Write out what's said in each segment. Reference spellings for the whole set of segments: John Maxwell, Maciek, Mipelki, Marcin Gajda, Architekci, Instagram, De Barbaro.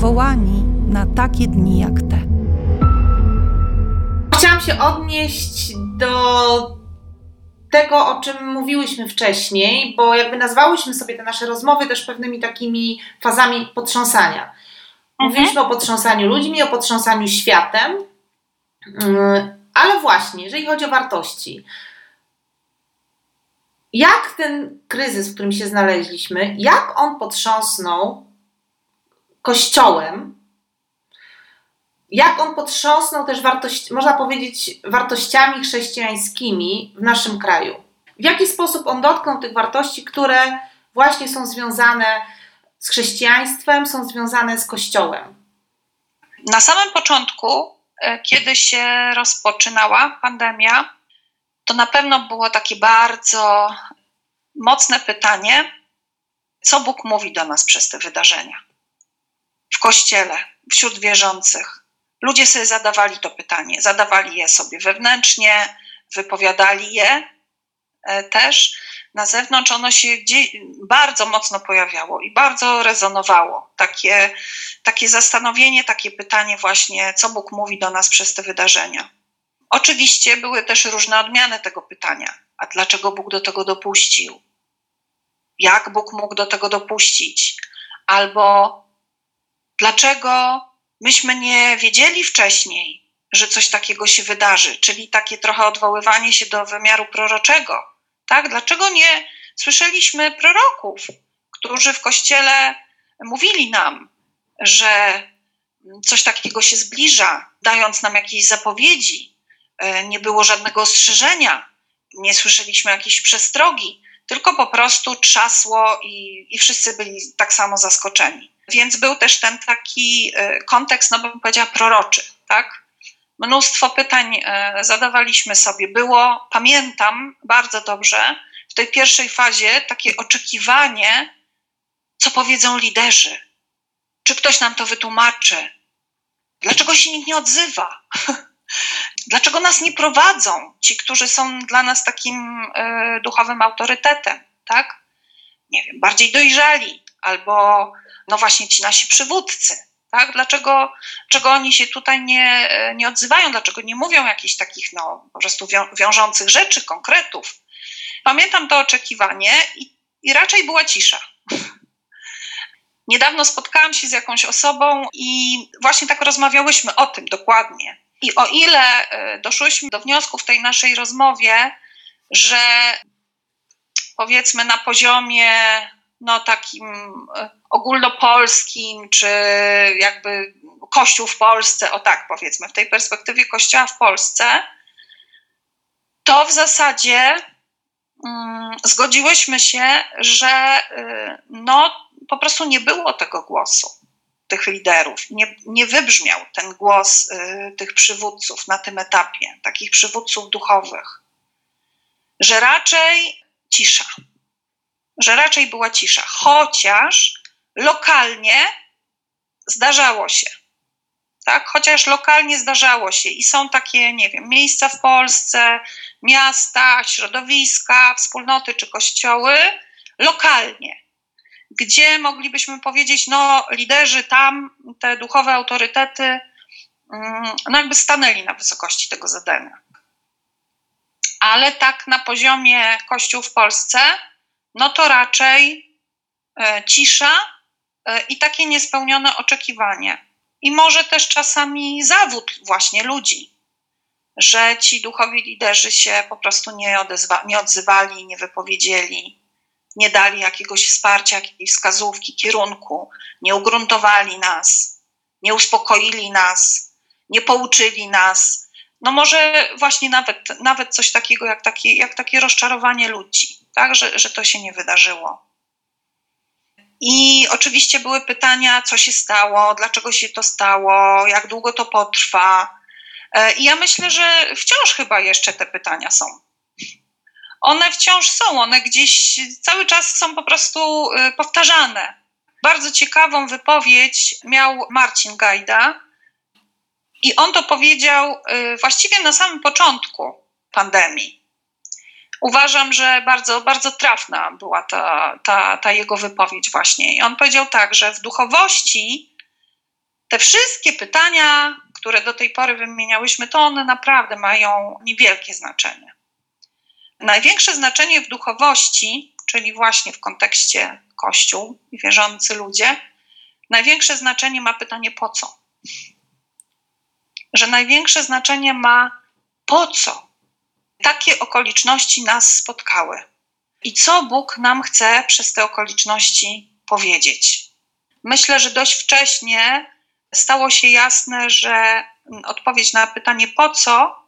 powołani na takie dni jak te. Chciałam się odnieść do tego, o czym mówiłyśmy wcześniej, bo jakby nazwałyśmy sobie te nasze rozmowy też pewnymi takimi fazami potrząsania. Mówiliśmy o potrząsaniu ludźmi, o potrząsaniu światem, ale właśnie, jeżeli chodzi o wartości, jak ten kryzys, w którym się znaleźliśmy, jak on potrząsnął Kościołem, jak on potrząsnął też można powiedzieć, wartościami chrześcijańskimi w naszym kraju. W jaki sposób on dotknął tych wartości, które właśnie są związane z chrześcijaństwem, są związane z Kościołem. Na samym początku, kiedy się rozpoczynała pandemia, to na pewno było takie bardzo mocne pytanie, co Bóg mówi do nas przez te wydarzenia. W Kościele, wśród wierzących. Ludzie sobie zadawali to pytanie, zadawali je sobie wewnętrznie, wypowiadali je też. Na zewnątrz ono się gdzieś bardzo mocno pojawiało i bardzo rezonowało. Takie zastanowienie, takie pytanie właśnie, co Bóg mówi do nas przez te wydarzenia. Oczywiście były też różne odmiany tego pytania. A dlaczego Bóg do tego dopuścił? Jak Bóg mógł do tego dopuścić? Albo dlaczego myśmy nie wiedzieli wcześniej, że coś takiego się wydarzy? Czyli takie trochę odwoływanie się do wymiaru proroczego. Tak? Dlaczego nie słyszeliśmy proroków, którzy w Kościele mówili nam, że coś takiego się zbliża, dając nam jakieś zapowiedzi? Nie było żadnego ostrzeżenia, nie słyszeliśmy jakiejś przestrogi, tylko po prostu trzasło i wszyscy byli tak samo zaskoczeni. Więc był też ten taki kontekst, no bym powiedziała, proroczy, tak? Mnóstwo pytań zadawaliśmy sobie. Było, pamiętam bardzo dobrze, w tej pierwszej fazie takie oczekiwanie, co powiedzą liderzy. Czy ktoś nam to wytłumaczy? Dlaczego się nikt nie odzywa? Dlaczego nas nie prowadzą ci, którzy są dla nas takim duchowym autorytetem, tak? Nie wiem, bardziej dojrzali albo no właśnie ci nasi przywódcy, tak? Dlaczego oni się tutaj nie odzywają? Dlaczego nie mówią jakichś takich no po prostu wiążących rzeczy, konkretów? Pamiętam to oczekiwanie i raczej była cisza. Niedawno spotkałam się z jakąś osobą i właśnie tak rozmawiałyśmy o tym dokładnie. I o ile doszłyśmy do wniosku w tej naszej rozmowie, że powiedzmy na poziomie no takim ogólnopolskim, czy jakby Kościół w Polsce, o tak powiedzmy, w tej perspektywie Kościoła w Polsce, to w zasadzie zgodziłyśmy się, że no po prostu nie było tego głosu tych liderów, nie wybrzmiał ten głos tych przywódców na tym etapie, takich przywódców duchowych, że raczej cisza, że raczej była cisza, chociaż lokalnie zdarzało się, tak, chociaż lokalnie zdarzało się i są takie, nie wiem, miejsca w Polsce, miasta, środowiska, wspólnoty czy kościoły, lokalnie, gdzie moglibyśmy powiedzieć, no liderzy tam, te duchowe autorytety, no jakby stanęli na wysokości tego zadania. Ale tak na poziomie Kościół w Polsce, no to raczej cisza i takie niespełnione oczekiwanie. I może też czasami zawód właśnie ludzi, że ci duchowi liderzy się po prostu nie odzywali, nie wypowiedzieli, nie dali jakiegoś wsparcia, jakiejś wskazówki, kierunku, nie ugruntowali nas, nie uspokoili nas, nie pouczyli nas. No może właśnie nawet coś takiego jak takie rozczarowanie ludzi, tak? Że to się nie wydarzyło. I oczywiście były pytania, co się stało, dlaczego się to stało, jak długo to potrwa. I ja myślę, że wciąż chyba jeszcze te pytania są. One wciąż są, one gdzieś cały czas są po prostu powtarzane. Bardzo ciekawą wypowiedź miał Marcin Gajda i on to powiedział właściwie na samym początku pandemii. Uważam, że bardzo, bardzo trafna była ta jego wypowiedź właśnie. I on powiedział tak, że w duchowości Te wszystkie pytania, które do tej pory wymieniałyśmy, to one naprawdę mają niewielkie znaczenie. Największe znaczenie w duchowości, czyli właśnie w kontekście Kościół i wierzący ludzie, największe znaczenie ma pytanie po co? Że największe znaczenie ma po co takie okoliczności nas spotkały i co Bóg nam chce przez te okoliczności powiedzieć. Myślę, że dość wcześnie stało się jasne, że odpowiedź na pytanie po co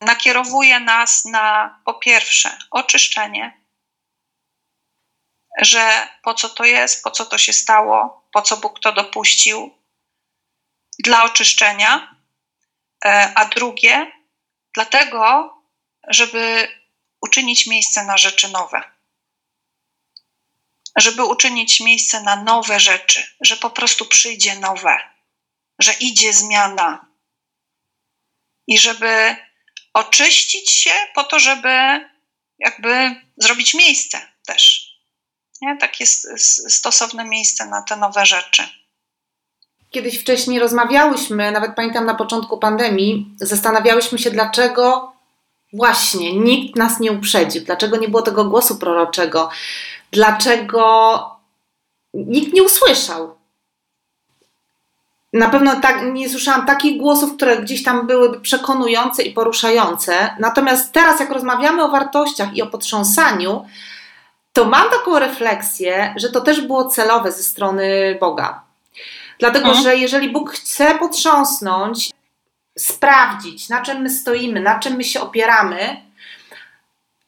nakierowuje nas na, po pierwsze, oczyszczenie, że po co to jest, po co to się stało, po co Bóg to dopuścił dla oczyszczenia, a drugie, dlatego, żeby uczynić miejsce na rzeczy nowe. Żeby uczynić miejsce na nowe rzeczy, że po prostu przyjdzie nowe, że idzie zmiana. I żeby oczyścić się po to, żeby jakby zrobić miejsce też. Nie? Tak jest stosowne miejsce na te nowe rzeczy. Kiedyś wcześniej rozmawiałyśmy, nawet pamiętam na początku pandemii, zastanawiałyśmy się, dlaczego właśnie nikt nas nie uprzedził, dlaczego nie było tego głosu proroczego, dlaczego nikt nie usłyszał. Na pewno nie słyszałam takich głosów, które gdzieś tam były przekonujące i poruszające. Natomiast teraz, jak rozmawiamy o wartościach i o potrząsaniu, to mam taką refleksję, że to też było celowe ze strony Boga. Dlatego, że jeżeli Bóg chce potrząsnąć, sprawdzić, na czym my stoimy, na czym my się opieramy,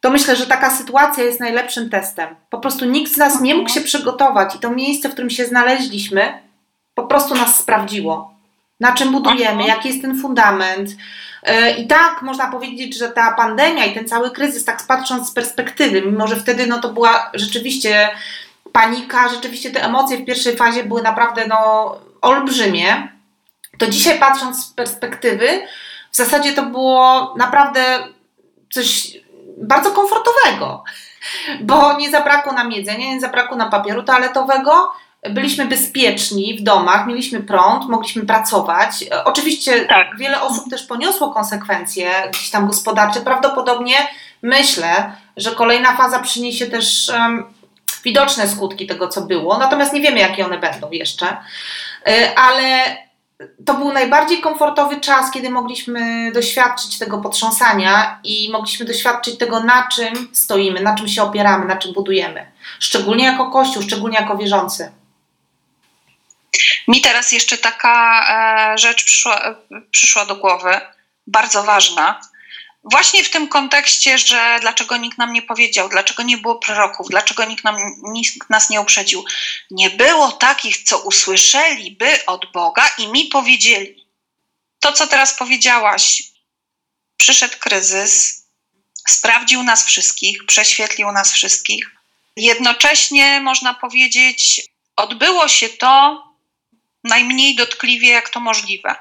to myślę, że taka sytuacja jest najlepszym testem. Po prostu nikt z nas nie mógł się przygotować i to miejsce, w którym się znaleźliśmy, po prostu nas sprawdziło. Na czym budujemy, jaki jest ten fundament. I tak można powiedzieć, że ta pandemia i ten cały kryzys, tak patrząc z perspektywy, mimo że wtedy to była rzeczywiście panika, rzeczywiście te emocje w pierwszej fazie były naprawdę olbrzymie, to dzisiaj patrząc z perspektywy, w zasadzie to było naprawdę coś bardzo komfortowego, bo nie zabrakło nam jedzenia, nie zabrakło nam papieru toaletowego, byliśmy bezpieczni w domach, mieliśmy prąd, mogliśmy pracować. Oczywiście tak. Wiele osób też poniosło konsekwencje gdzieś tam gospodarcze. Prawdopodobnie myślę, że kolejna faza przyniesie też widoczne skutki tego, co było. Natomiast nie wiemy, jakie one będą jeszcze. Ale to był najbardziej komfortowy czas, kiedy mogliśmy doświadczyć tego potrząsania i mogliśmy doświadczyć tego, na czym stoimy, na czym się opieramy, na czym budujemy. Szczególnie jako Kościół, szczególnie jako wierzący. Mi teraz jeszcze taka rzecz przyszła do głowy, bardzo ważna. Właśnie w tym kontekście, że dlaczego nikt nam nie powiedział, dlaczego nie było proroków, dlaczego nikt nas nie uprzedził. Nie było takich, co usłyszeliby od Boga i mi powiedzieli. To, co teraz powiedziałaś, przyszedł kryzys, sprawdził nas wszystkich, prześwietlił nas wszystkich. Jednocześnie można powiedzieć, odbyło się to najmniej dotkliwie, jak to możliwe.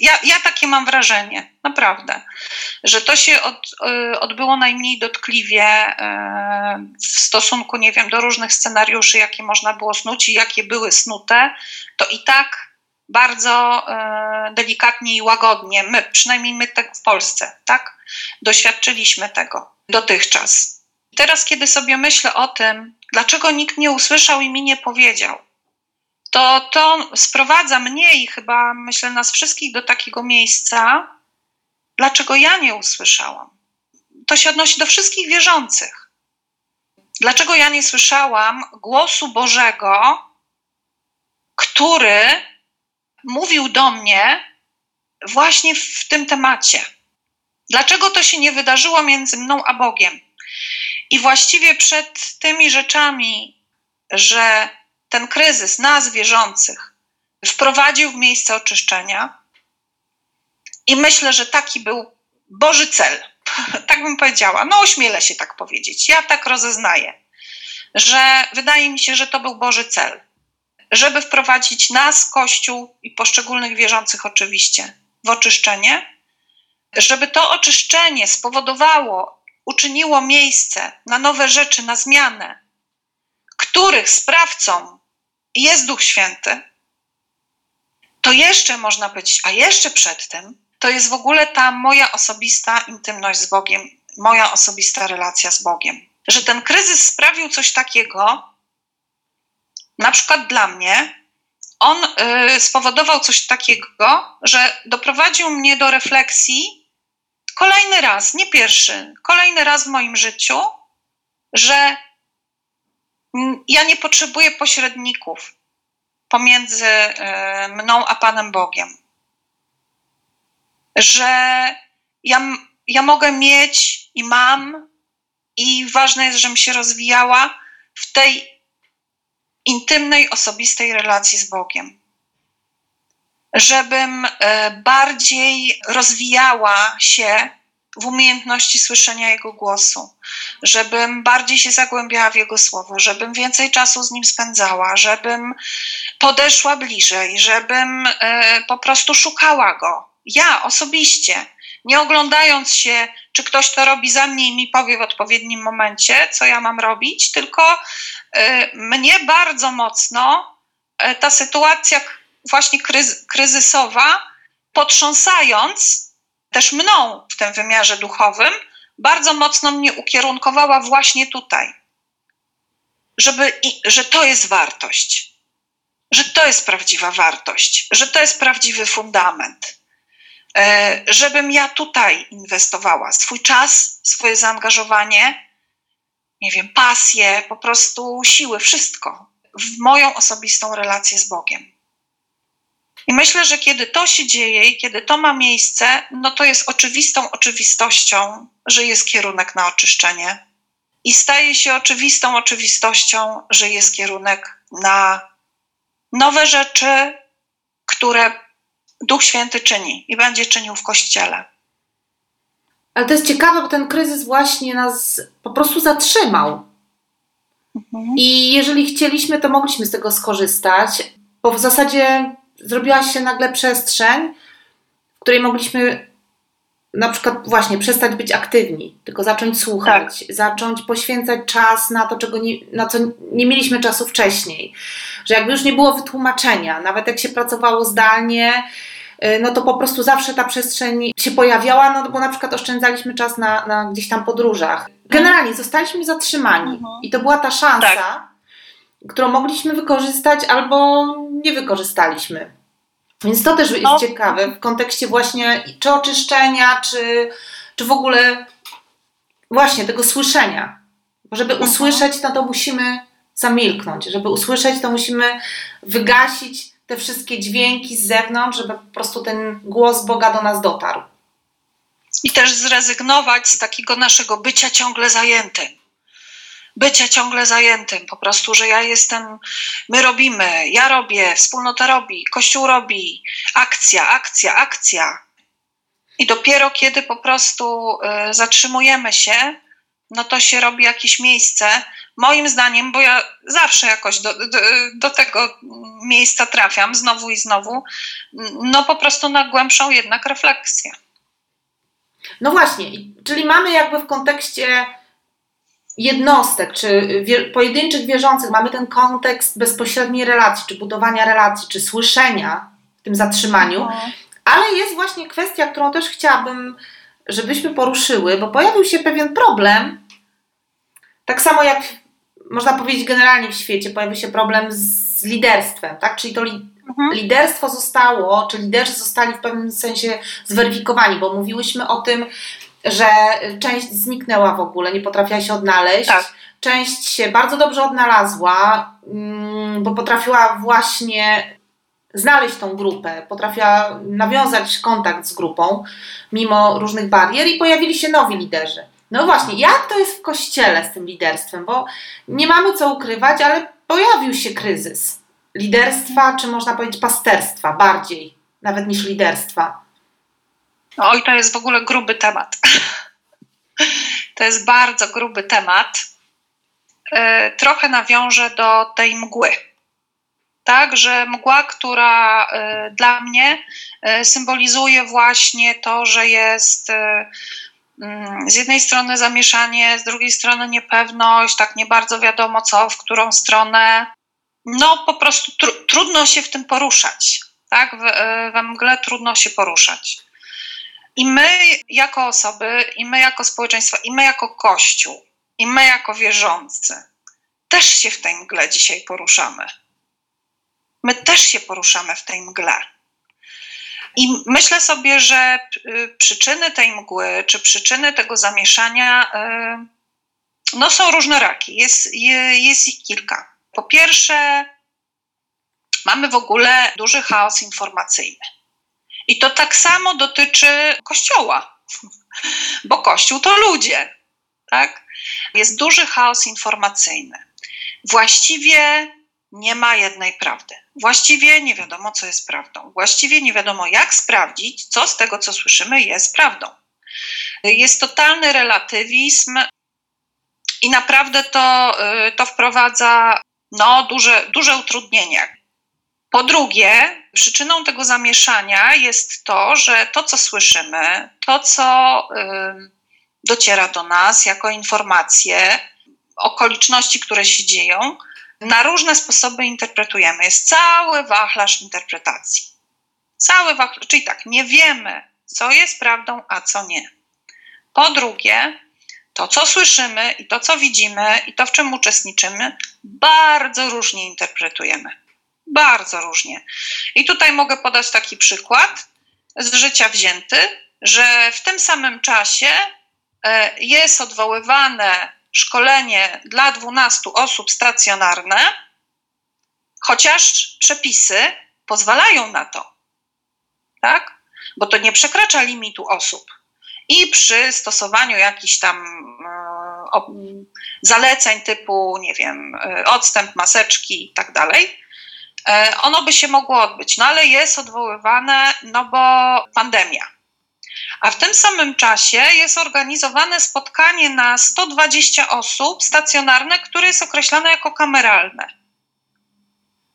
Ja takie mam wrażenie, naprawdę, że to się odbyło najmniej dotkliwie w stosunku, nie wiem, do różnych scenariuszy, jakie można było snuć i jakie były snute, to i tak bardzo delikatnie i łagodnie, przynajmniej my tak w Polsce, tak, doświadczyliśmy tego dotychczas. Teraz, kiedy sobie myślę o tym, dlaczego nikt nie usłyszał i mi nie powiedział, to sprowadza mnie i chyba, myślę, nas wszystkich do takiego miejsca, dlaczego ja nie usłyszałam. To się odnosi do wszystkich wierzących. Dlaczego ja nie słyszałam głosu Bożego, który mówił do mnie właśnie w tym temacie. Dlaczego to się nie wydarzyło między mną a Bogiem? I właściwie przed tymi rzeczami, że ten kryzys nas wierzących wprowadził w miejsce oczyszczenia i myślę, że taki był Boży cel. Tak bym powiedziała, ośmielę się tak powiedzieć. Ja tak rozeznaję, że wydaje mi się, że to był Boży cel, żeby wprowadzić nas, Kościół i poszczególnych wierzących oczywiście w oczyszczenie, żeby to oczyszczenie spowodowało, uczyniło miejsce na nowe rzeczy, na zmianę, których sprawcą jest Duch Święty, to jeszcze można powiedzieć, a jeszcze przed tym, to jest w ogóle ta moja osobista intymność z Bogiem, moja osobista relacja z Bogiem. Że ten kryzys sprawił coś takiego, na przykład dla mnie, on spowodował coś takiego, że doprowadził mnie do refleksji kolejny raz, nie pierwszy, kolejny raz w moim życiu, że ja nie potrzebuję pośredników pomiędzy mną a Panem Bogiem. Że ja mogę mieć i mam, i ważne jest, żebym się rozwijała w tej intymnej, osobistej relacji z Bogiem. Żebym bardziej rozwijała się w umiejętności słyszenia Jego głosu. Żebym bardziej się zagłębiała w Jego słowo. Żebym więcej czasu z Nim spędzała. Żebym podeszła bliżej. Żebym po prostu szukała Go. Ja osobiście. Nie oglądając się, czy ktoś to robi za mnie i mi powie w odpowiednim momencie, co ja mam robić, tylko mnie bardzo mocno ta sytuacja właśnie kryzysowa, potrząsając też mną w tym wymiarze duchowym, bardzo mocno mnie ukierunkowała właśnie tutaj. Że to jest wartość, że to jest prawdziwa wartość, że to jest prawdziwy fundament. Żebym ja tutaj inwestowała swój czas, swoje zaangażowanie, nie wiem, pasję, po prostu siły, wszystko w moją osobistą relację z Bogiem. I myślę, że kiedy to się dzieje i kiedy to ma miejsce, no to jest oczywistą oczywistością, że jest kierunek na oczyszczenie i staje się oczywistą oczywistością, że jest kierunek na nowe rzeczy, które Duch Święty czyni i będzie czynił w Kościele. Ale to jest ciekawe, bo ten kryzys właśnie nas po prostu zatrzymał. Mhm. I jeżeli chcieliśmy, to mogliśmy z tego skorzystać, bo w zasadzie zrobiła się nagle przestrzeń, w której mogliśmy na przykład właśnie przestać być aktywni, tylko zacząć słuchać, tak. Zacząć poświęcać czas na to, na co nie mieliśmy czasu wcześniej. Że jakby już nie było wytłumaczenia, nawet jak się pracowało zdalnie, no to po prostu zawsze ta przestrzeń się pojawiała, no bo na przykład oszczędzaliśmy czas na gdzieś tam podróżach. Generalnie zostaliśmy zatrzymani i to była ta szansa, tak. Którą mogliśmy wykorzystać albo nie wykorzystaliśmy. Więc to też jest ciekawe w kontekście właśnie czy oczyszczenia, czy w ogóle właśnie tego słyszenia. Bo żeby usłyszeć, no to musimy zamilknąć. Żeby usłyszeć, to musimy wygasić te wszystkie dźwięki z zewnątrz, żeby po prostu ten głos Boga do nas dotarł. I też zrezygnować z takiego naszego bycia ciągle zajętym. Bycia ciągle zajętym, po prostu, że ja jestem, my robimy, ja robię, wspólnota robi, Kościół robi, akcja, akcja, akcja. I dopiero kiedy po prostu zatrzymujemy się, no to się robi jakieś miejsce, moim zdaniem, bo ja zawsze jakoś do tego miejsca trafiam, znowu i znowu, no po prostu na głębszą jednak refleksję. No właśnie, czyli mamy jakby w kontekście jednostek, czy pojedynczych wierzących, mamy ten kontekst bezpośredniej relacji, czy budowania relacji, czy słyszenia w tym zatrzymaniu, ale jest właśnie kwestia, którą też chciałabym, żebyśmy poruszyły, bo pojawił się pewien problem, tak samo jak można powiedzieć generalnie w świecie, pojawił się problem z liderstwem, tak? Czyli to liderstwo zostało, czy liderzy zostali w pewnym sensie zweryfikowani, bo mówiłyśmy o tym, że część zniknęła w ogóle, nie potrafiła się odnaleźć. Tak. Część się bardzo dobrze odnalazła, bo potrafiła właśnie znaleźć tą grupę, potrafiła nawiązać kontakt z grupą mimo różnych barier i pojawili się nowi liderzy. No właśnie, jak to jest w Kościele z tym liderstwem? Bo nie mamy co ukrywać, ale pojawił się kryzys liderstwa, czy można powiedzieć pasterstwa bardziej, nawet niż liderstwa. Oj, to jest w ogóle gruby temat. To jest bardzo gruby temat. Trochę nawiążę do tej mgły. Tak, że mgła, która dla mnie symbolizuje właśnie to, że jest z jednej strony zamieszanie, z drugiej strony niepewność, tak nie bardzo wiadomo co, w którą stronę. No po prostu trudno się w tym poruszać. tak? We mgle trudno się poruszać. I my jako osoby, i my jako społeczeństwo, i my jako Kościół, i my jako wierzący też się w tej mgle dzisiaj poruszamy. My też się poruszamy w tej mgle. I myślę sobie, że przyczyny tej mgły, czy przyczyny tego zamieszania, no są różnorakie. Jest ich kilka. Po pierwsze, mamy w ogóle duży chaos informacyjny. I to tak samo dotyczy Kościoła, bo Kościół to ludzie, tak? Jest duży chaos informacyjny. Właściwie nie ma jednej prawdy. Właściwie nie wiadomo, co jest prawdą. Właściwie nie wiadomo, jak sprawdzić, co z tego, co słyszymy, jest prawdą. Jest totalny relatywizm i naprawdę to wprowadza duże utrudnienia. Po drugie, przyczyną tego zamieszania jest to, że to, co słyszymy, to, co dociera do nas jako informacje, okoliczności, które się dzieją, na różne sposoby interpretujemy. Jest cały wachlarz interpretacji. Czyli tak, nie wiemy, co jest prawdą, a co nie. Po drugie, to, co słyszymy i to, co widzimy i to, w czym uczestniczymy, bardzo różnie interpretujemy. Bardzo różnie. I tutaj mogę podać taki przykład z życia wzięty, że w tym samym czasie jest odwoływane szkolenie dla 12 osób stacjonarne, chociaż przepisy pozwalają na to, tak? Bo to nie przekracza limitu osób. I przy stosowaniu jakichś tam zaleceń typu, nie wiem, odstęp, maseczki i tak dalej, ono by się mogło odbyć, no ale jest odwoływane, no bo pandemia. A w tym samym czasie jest organizowane spotkanie na 120 osób stacjonarne, które jest określane jako kameralne.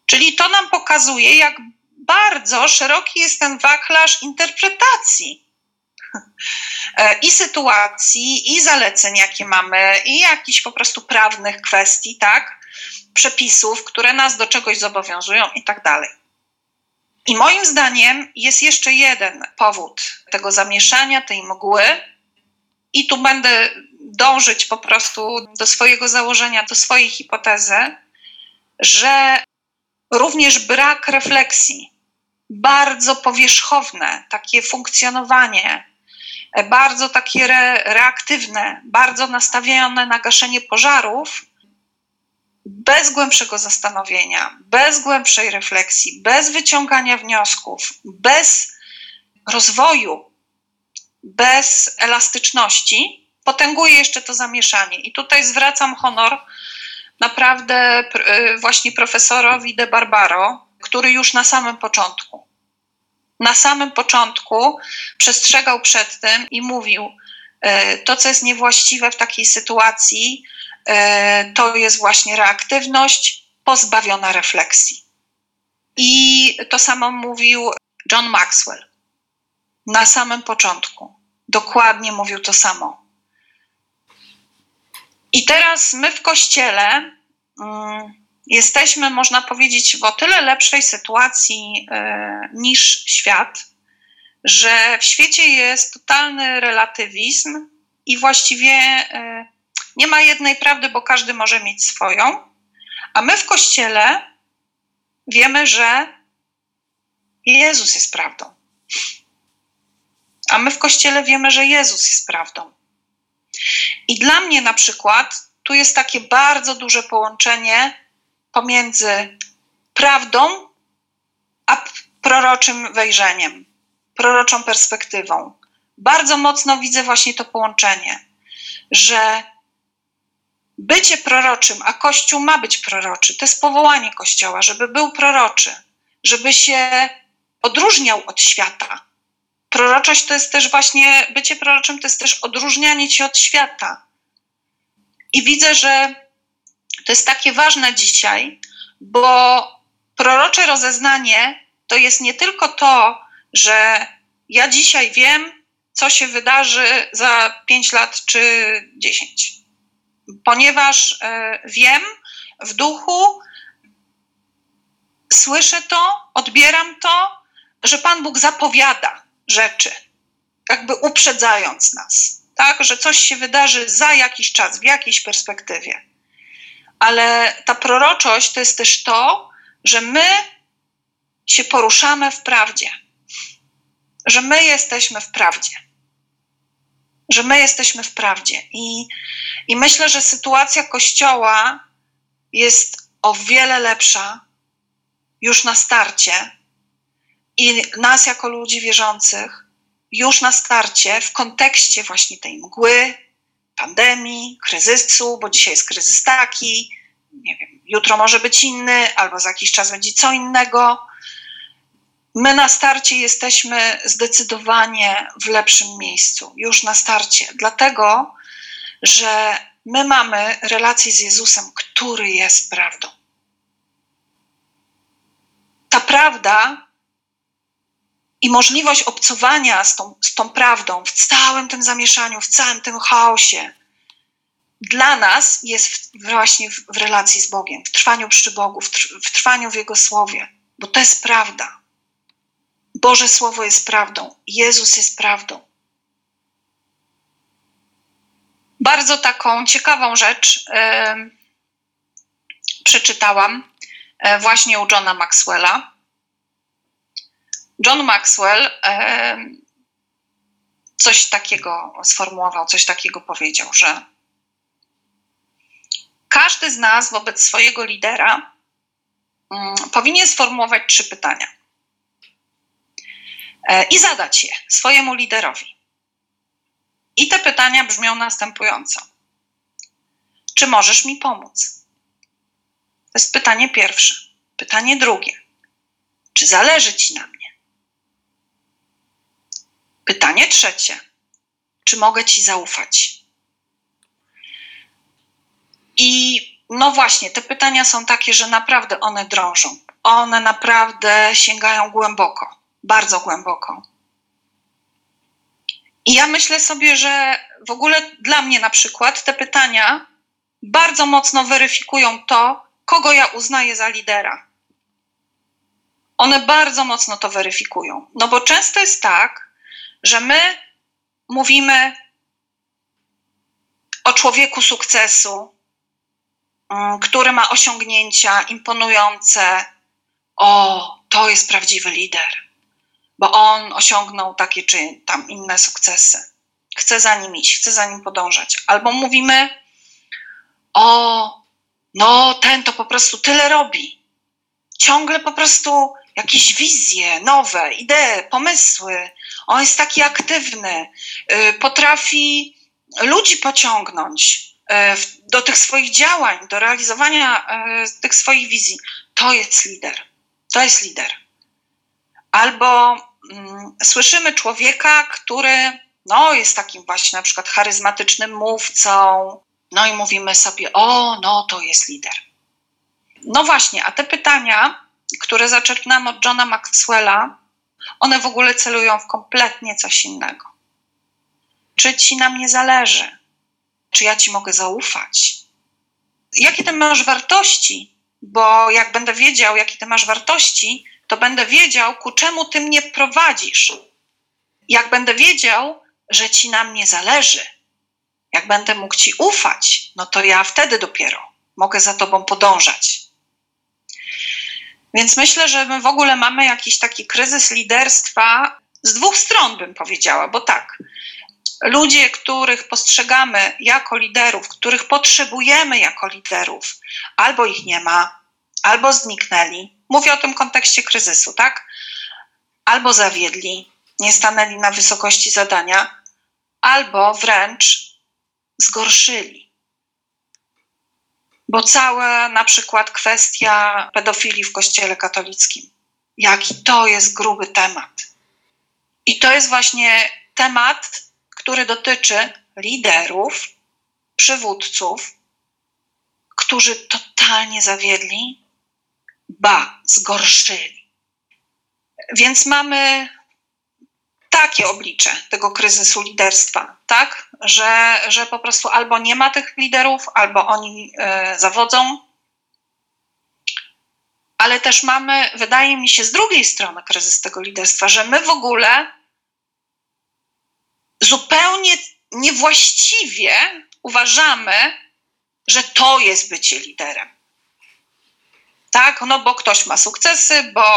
Czyli to nam pokazuje, jak bardzo szeroki jest ten wachlarz interpretacji i sytuacji, i zaleceń, jakie mamy, i jakichś po prostu prawnych kwestii, tak? Przepisów, które nas do czegoś zobowiązują i tak dalej. I moim zdaniem jest jeszcze jeden powód tego zamieszania, tej mgły i tu będę dążyć po prostu do swojego założenia, do swojej hipotezy, że również brak refleksji, bardzo powierzchowne takie funkcjonowanie, bardzo takie reaktywne, bardzo nastawione na gaszenie pożarów, bez głębszego zastanowienia, bez głębszej refleksji, bez wyciągania wniosków, bez rozwoju, bez elastyczności, potęguje jeszcze to zamieszanie. I tutaj zwracam honor naprawdę właśnie profesorowi De Barbaro, który już na samym początku przestrzegał przed tym i mówił, to, co jest niewłaściwe w takiej sytuacji, to jest właśnie reaktywność pozbawiona refleksji. I to samo mówił John Maxwell. Na samym początku. Dokładnie mówił to samo. I teraz my w Kościele jesteśmy, można powiedzieć, w o tyle lepszej sytuacji niż świat, że w świecie jest totalny relatywizm i właściwie nie ma jednej prawdy, bo każdy może mieć swoją, a my w Kościele wiemy, że Jezus jest prawdą. A my w Kościele wiemy, że Jezus jest prawdą. I dla mnie na przykład tu jest takie bardzo duże połączenie pomiędzy prawdą a proroczym wejrzeniem, proroczą perspektywą. Bardzo mocno widzę właśnie to połączenie, że bycie proroczym, a Kościół ma być proroczy, to jest powołanie Kościoła, żeby był proroczy, żeby się odróżniał od świata. Proroczość to jest też właśnie, bycie proroczym to jest też odróżnianie się od świata. I widzę, że to jest takie ważne dzisiaj, bo prorocze rozeznanie to jest nie tylko to, że ja dzisiaj wiem, co się wydarzy za 5 lat czy 10. Ponieważ wiem w duchu, słyszę to, odbieram to że Pan Bóg zapowiada rzeczy, jakby uprzedzając nas, tak, że coś się wydarzy za jakiś czas, w jakiejś perspektywie. Ale ta proroczość to jest też to, że my się poruszamy w prawdzie, że my jesteśmy w prawdzie. Że my jesteśmy w prawdzie. I myślę, że sytuacja Kościoła jest o wiele lepsza już na starcie i nas jako ludzi wierzących już na starcie w kontekście właśnie tej mgły, pandemii, kryzysu, bo dzisiaj jest kryzys taki, nie wiem, jutro może być inny, albo za jakiś czas będzie co innego. My na starcie jesteśmy zdecydowanie w lepszym miejscu, już na starcie, dlatego, że my mamy relację z Jezusem, który jest prawdą. Ta prawda i możliwość obcowania z tą prawdą w całym tym zamieszaniu, w całym tym chaosie, dla nas jest właśnie w relacji z Bogiem, w trwaniu przy Bogu, w trwaniu w Jego Słowie, bo to jest prawda. Boże Słowo jest prawdą. Jezus jest prawdą. Bardzo taką ciekawą rzecz przeczytałam właśnie u Johna Maxwella. John Maxwell coś takiego sformułował, coś takiego powiedział, że każdy z nas wobec swojego lidera powinien sformułować 3 pytania. I zadać je swojemu liderowi. I te pytania brzmią następująco. Czy możesz mi pomóc? To jest pytanie pierwsze. Pytanie drugie. Czy zależy ci na mnie? Pytanie trzecie. Czy mogę ci zaufać? I no właśnie, te pytania są takie, że naprawdę one drążą. One naprawdę sięgają głęboko. Bardzo głęboko. I ja myślę sobie, że w ogóle dla mnie na przykład te pytania bardzo mocno weryfikują to, kogo ja uznaję za lidera. One bardzo mocno to weryfikują. No bo często jest tak, że my mówimy o człowieku sukcesu, który ma osiągnięcia imponujące. O, to jest prawdziwy lider. Bo on osiągnął takie czy tam inne sukcesy. Chcę za nim iść, chcę za nim podążać. Albo mówimy, o, no ten to po prostu tyle robi. Ciągle po prostu jakieś wizje, nowe idee, pomysły. On jest taki aktywny, potrafi ludzi pociągnąć do tych swoich działań, do realizowania tych swoich wizji. To jest lider, to jest lider. Albo słyszymy człowieka, który no, jest takim właśnie na przykład charyzmatycznym mówcą, no i mówimy sobie, o, no to jest lider. No właśnie, a te pytania, które zaczerpnęłam od Johna Maxwella, one w ogóle celują w kompletnie coś innego. Czy ci na mnie zależy? Czy ja ci mogę zaufać? Jakie ty masz wartości? Bo jak będę wiedział, jakie ty masz wartości, to będę wiedział, ku czemu ty mnie prowadzisz. Jak będę wiedział, że ci na mnie zależy, jak będę mógł ci ufać, no to ja wtedy dopiero mogę za tobą podążać. Więc myślę, że my w ogóle mamy jakiś taki kryzys liderstwa z 2 stron, bym powiedziała, bo tak, ludzie, których postrzegamy jako liderów, których potrzebujemy jako liderów, albo ich nie ma, albo zniknęli, mówię o tym kontekście kryzysu, tak? Albo zawiedli, nie stanęli na wysokości zadania, albo wręcz zgorszyli. Bo cała na przykład kwestia pedofilii w Kościele katolickim. Jaki to jest gruby temat. I to jest właśnie temat, który dotyczy liderów, przywódców, którzy totalnie zawiedli, ba, zgorszyli. Więc mamy takie oblicze tego kryzysu liderstwa, tak? Że po prostu albo nie ma tych liderów, albo oni zawodzą, ale też mamy, wydaje mi się, z drugiej strony kryzys tego liderstwa, że my w ogóle zupełnie niewłaściwie uważamy, że to jest bycie liderem. Tak, no bo ktoś ma sukcesy, bo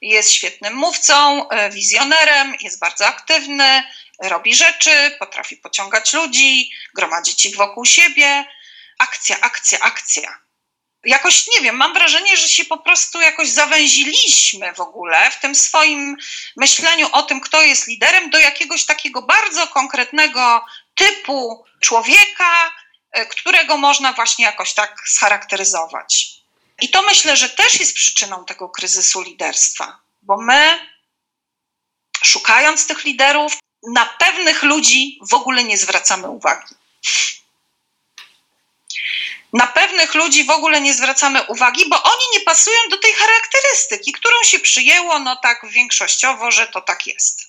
jest świetnym mówcą, wizjonerem, jest bardzo aktywny, robi rzeczy, potrafi pociągać ludzi, gromadzić ich wokół siebie. Akcja, akcja, akcja. Jakoś, nie wiem, mam wrażenie, że się po prostu jakoś zawęziliśmy w ogóle w tym swoim myśleniu o tym, kto jest liderem, do jakiegoś takiego bardzo konkretnego typu człowieka, którego można właśnie jakoś tak scharakteryzować. I to myślę, że też jest przyczyną tego kryzysu liderstwa, bo my, szukając tych liderów, na pewnych ludzi w ogóle nie zwracamy uwagi. Na pewnych ludzi w ogóle nie zwracamy uwagi, bo oni nie pasują do tej charakterystyki, którą się przyjęło, no tak większościowo, że to tak jest.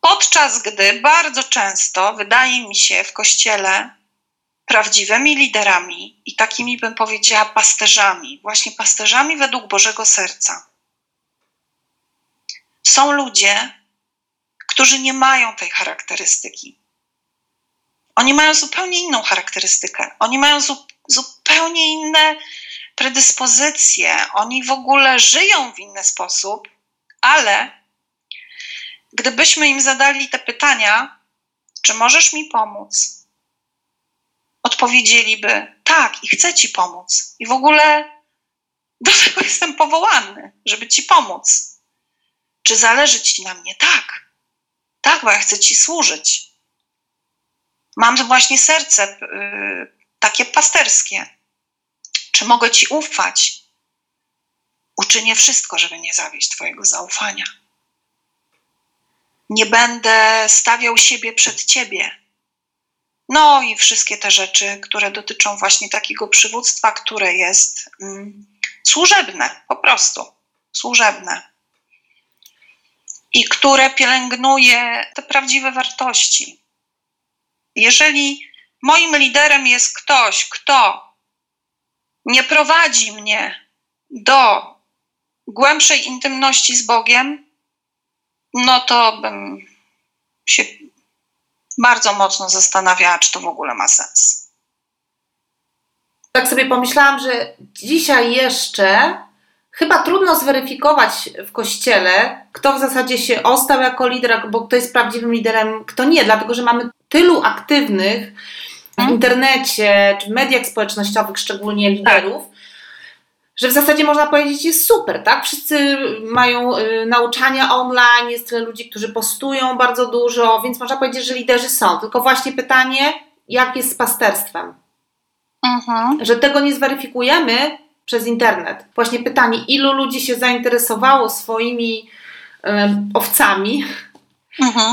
Podczas gdy bardzo często, wydaje mi się, w Kościele prawdziwymi liderami i takimi, bym powiedziała, pasterzami, właśnie pasterzami według Bożego Serca, są ludzie, którzy nie mają tej charakterystyki. Oni mają zupełnie inną charakterystykę. Oni mają zupełnie inne predyspozycje. Oni w ogóle żyją w inny sposób, ale gdybyśmy im zadali te pytania, czy możesz mi pomóc? Odpowiedzieliby, tak, i chcę ci pomóc. I w ogóle do tego jestem powołany, żeby ci pomóc. Czy zależy ci na mnie? Tak, tak, bo ja chcę ci służyć. Mam właśnie serce takie pasterskie. Czy mogę ci ufać? Uczynię wszystko, żeby nie zawieść twojego zaufania. Nie będę stawiał siebie przed ciebie. No i wszystkie te rzeczy, które dotyczą właśnie takiego przywództwa, które jest służebne, po prostu służebne. I które pielęgnuje te prawdziwe wartości. Jeżeli moim liderem jest ktoś, kto nie prowadzi mnie do głębszej intymności z Bogiem, no to bym się bardzo mocno zastanawiała, czy to w ogóle ma sens. Tak sobie pomyślałam, że dzisiaj jeszcze chyba trudno zweryfikować w Kościele, kto w zasadzie się ostał jako lider, bo kto jest prawdziwym liderem, kto nie, dlatego że mamy tylu aktywnych w internecie, czy w mediach społecznościowych, szczególnie liderów, tak, że w zasadzie można powiedzieć, jest super, tak? Wszyscy mają nauczania online, jest tyle ludzi, którzy postują bardzo dużo, więc można powiedzieć, że liderzy są. Tylko właśnie pytanie, jak jest z pasterstwem? Że tego nie zweryfikujemy przez internet. Właśnie pytanie, ilu ludzi się zainteresowało swoimi owcami,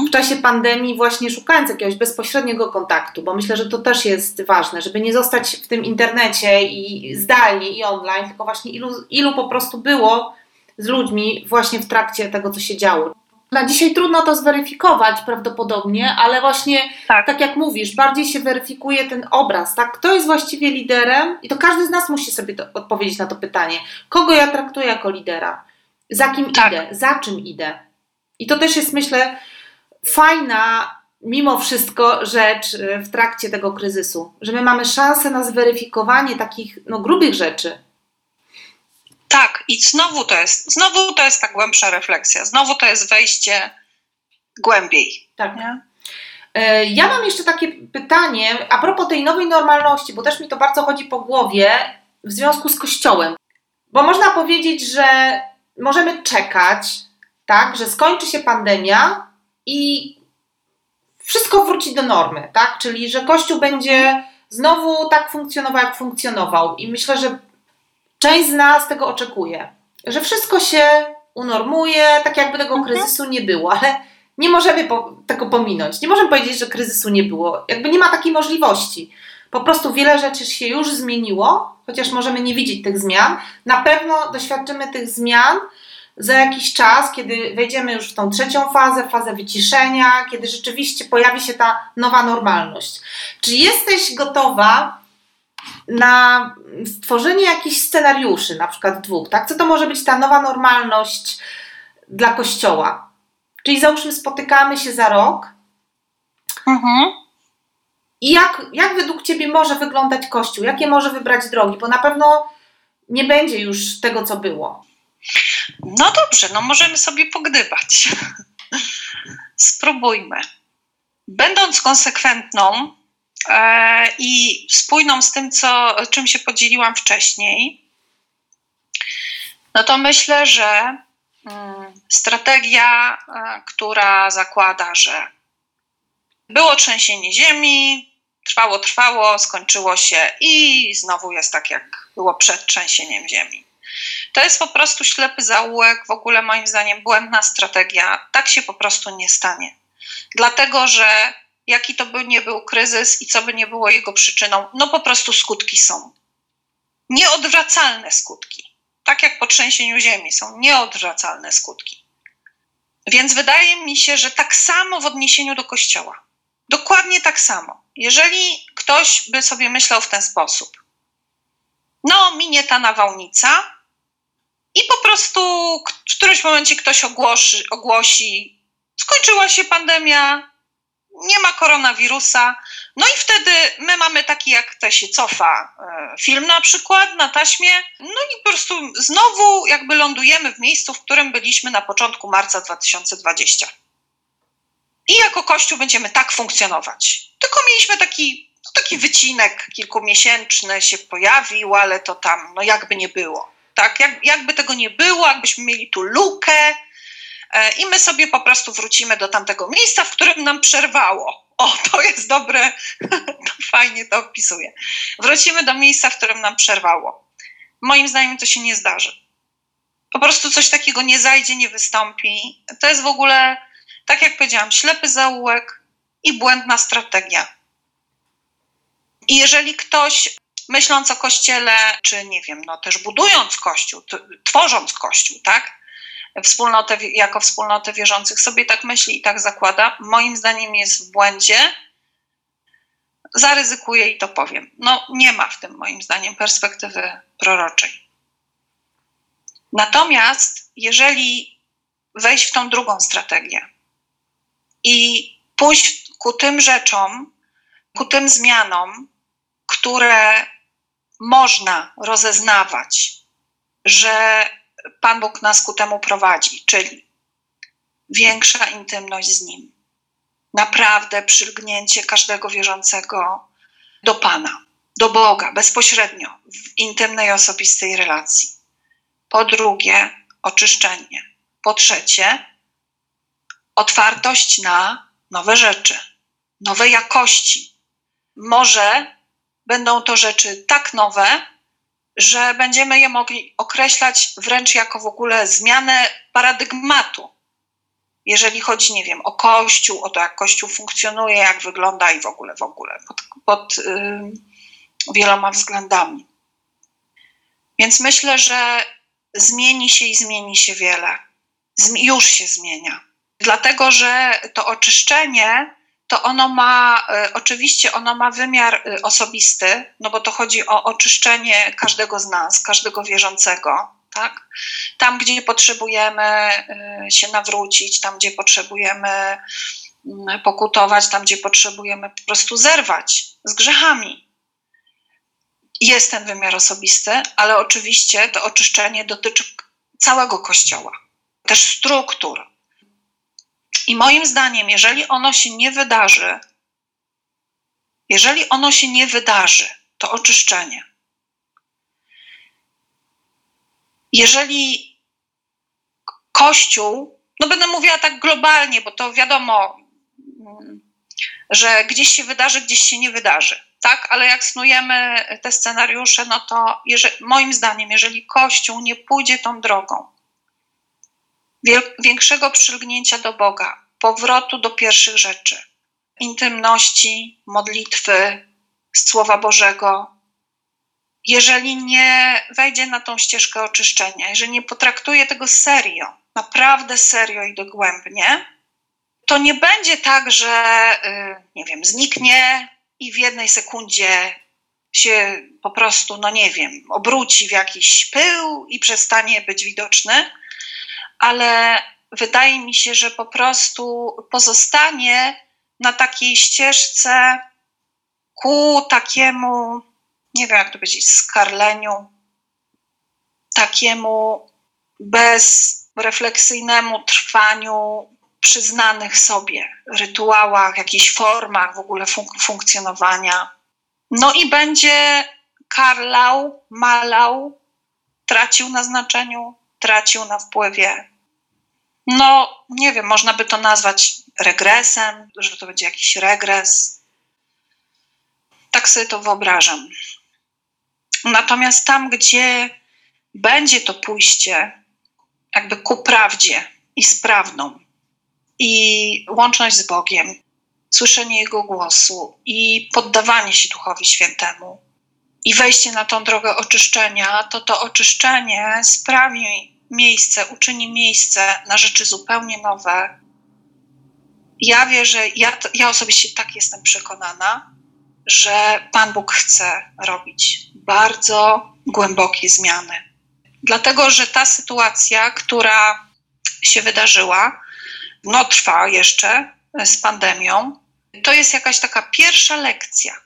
w czasie pandemii właśnie szukając jakiegoś bezpośredniego kontaktu, bo myślę, że to też jest ważne, żeby nie zostać w tym internecie i zdalnie i online, tylko właśnie ilu po prostu było z ludźmi właśnie w trakcie tego, co się działo. Na dzisiaj trudno to zweryfikować prawdopodobnie, ale właśnie tak jak mówisz, bardziej się weryfikuje ten obraz, tak? Kto jest właściwie liderem? I to każdy z nas musi sobie odpowiedzieć na to pytanie. Kogo ja traktuję jako lidera? Za kim idę? Za czym idę? I to też jest, myślę, fajna mimo wszystko rzecz w trakcie tego kryzysu, że my mamy szansę na zweryfikowanie takich grubych rzeczy. Tak, i znowu to jest ta głębsza refleksja, znowu to jest wejście głębiej. Tak. Nie? Ja mam jeszcze takie pytanie a propos tej nowej normalności, bo też mi to bardzo chodzi po głowie w związku z Kościołem. Bo można powiedzieć, że możemy czekać, tak, że skończy się pandemia i wszystko wróci do normy, tak? Czyli że Kościół będzie znowu tak funkcjonował, jak funkcjonował. I myślę, że część z nas tego oczekuje, że wszystko się unormuje, tak jakby tego kryzysu nie było, ale nie możemy tego pominąć. Nie możemy powiedzieć, że kryzysu nie było. Jakby nie ma takiej możliwości. Po prostu wiele rzeczy się już zmieniło, chociaż możemy nie widzieć tych zmian. Na pewno doświadczymy tych zmian za jakiś czas, kiedy wejdziemy już w tą trzecią fazę, fazę wyciszenia, kiedy rzeczywiście pojawi się ta nowa normalność. Czy jesteś gotowa na stworzenie jakichś scenariuszy, na przykład dwóch, tak? Co to może być ta nowa normalność dla Kościoła? Czyli załóżmy, spotykamy się za rok. Mhm. I jak według Ciebie może wyglądać Kościół? Jakie może wybrać drogi? Bo na pewno nie będzie już tego, co było. No dobrze, no możemy sobie pogdybać. Spróbujmy. Będąc konsekwentną i spójną z tym, czym się podzieliłam wcześniej, no to myślę, że strategia, która zakłada, że było trzęsienie ziemi, trwało, skończyło się i znowu jest tak, jak było przed trzęsieniem ziemi. To jest po prostu ślepy zaułek, w ogóle moim zdaniem błędna strategia. Tak się po prostu nie stanie. Dlatego, że jaki to by nie był kryzys i co by nie było jego przyczyną, no po prostu skutki są. Nieodwracalne skutki. Tak jak po trzęsieniu ziemi są nieodwracalne skutki. Więc wydaje mi się, że tak samo w odniesieniu do Kościoła. Dokładnie tak samo. Jeżeli ktoś by sobie myślał w ten sposób, no minie ta nawałnica i po prostu w którymś momencie ktoś ogłosi, skończyła się pandemia, nie ma koronawirusa, no i wtedy my mamy taki, jak to się cofa film na przykład na taśmie, no i po prostu znowu jakby lądujemy w miejscu, w którym byliśmy na początku marca 2020. I jako Kościół będziemy tak funkcjonować. Tylko mieliśmy taki wycinek kilkumiesięczny się pojawił, ale to tam, no jakby nie było. Tak? Jakby tego nie było, jakbyśmy mieli tu lukę i my sobie po prostu wrócimy do tamtego miejsca, w którym nam przerwało. O, to jest dobre, to fajnie to opisuje. Wrócimy do miejsca, w którym nam przerwało. Moim zdaniem to się nie zdarzy. Po prostu coś takiego nie zajdzie, nie wystąpi. To jest w ogóle, tak jak powiedziałam, ślepy zaułek i błędna strategia. I jeżeli ktoś, myśląc o Kościele, czy nie wiem, no też budując Kościół, tworząc Kościół, tak, wspólnotę, jako wspólnotę wierzących, sobie tak myśli i tak zakłada, moim zdaniem jest w błędzie, zaryzykuję i to powiem. No nie ma w tym moim zdaniem perspektywy proroczej. Natomiast jeżeli wejść w tą drugą strategię i pójść ku tym rzeczom, ku tym zmianom, które można rozeznawać, że Pan Bóg nas ku temu prowadzi, czyli większa intymność z Nim. Naprawdę przylgnięcie każdego wierzącego do Pana, do Boga, bezpośrednio, w intymnej, osobistej relacji. Po drugie, oczyszczenie. Po trzecie, otwartość na nowe rzeczy, nowe jakości. Może będą to rzeczy tak nowe, że będziemy je mogli określać wręcz jako w ogóle zmianę paradygmatu. Jeżeli chodzi, nie wiem, o Kościół, o to, jak Kościół funkcjonuje, jak wygląda i w ogóle, pod wieloma względami. Więc myślę, że zmieni się wiele. Już się zmienia. Dlatego, że to oczyszczenie, to ono ma, oczywiście ono ma wymiar osobisty, no bo to chodzi o oczyszczenie każdego z nas, każdego wierzącego, tak? Tam, gdzie potrzebujemy się nawrócić, tam, gdzie potrzebujemy pokutować, tam, gdzie potrzebujemy po prostu zerwać z grzechami. Jest ten wymiar osobisty, ale oczywiście to oczyszczenie dotyczy całego Kościoła, też struktur. I moim zdaniem, jeżeli ono się nie wydarzy, to oczyszczenie. Jeżeli Kościół, no będę mówiła tak globalnie, bo to wiadomo, że gdzieś się wydarzy, gdzieś się nie wydarzy, tak? Ale jak snujemy te scenariusze, no to moim zdaniem, jeżeli Kościół nie pójdzie tą drogą, większego przylgnięcia do Boga, powrotu do pierwszych rzeczy, intymności, modlitwy, Słowa Bożego. Jeżeli nie wejdzie na tą ścieżkę oczyszczenia, jeżeli nie potraktuje tego serio, naprawdę serio i dogłębnie, to nie będzie tak, że, nie wiem, zniknie i w jednej sekundzie się po prostu, no nie wiem, obróci w jakiś pył i przestanie być widoczny, ale wydaje mi się, że po prostu pozostanie na takiej ścieżce ku takiemu, nie wiem jak to powiedzieć, skarleniu, takiemu bezrefleksyjnemu trwaniu przyznanych sobie rytuałach, jakichś formach w ogóle funkcjonowania. No i będzie karlał, malał, tracił na znaczeniu, tracił na wpływie. No, nie wiem, można by to nazwać regresem, że to będzie jakiś regres. Tak sobie to wyobrażam. Natomiast tam, gdzie będzie to pójście jakby ku prawdzie i z prawdą i łączność z Bogiem, słyszenie Jego głosu i poddawanie się Duchowi Świętemu i wejście na tą drogę oczyszczenia, to to oczyszczenie sprawi miejsce, uczyni miejsce na rzeczy zupełnie nowe. Ja wierzę, ja osobiście tak jestem przekonana, że Pan Bóg chce robić bardzo głębokie zmiany. Dlatego, że ta sytuacja, która się wydarzyła, no trwa jeszcze z pandemią, to jest jakaś taka pierwsza lekcja.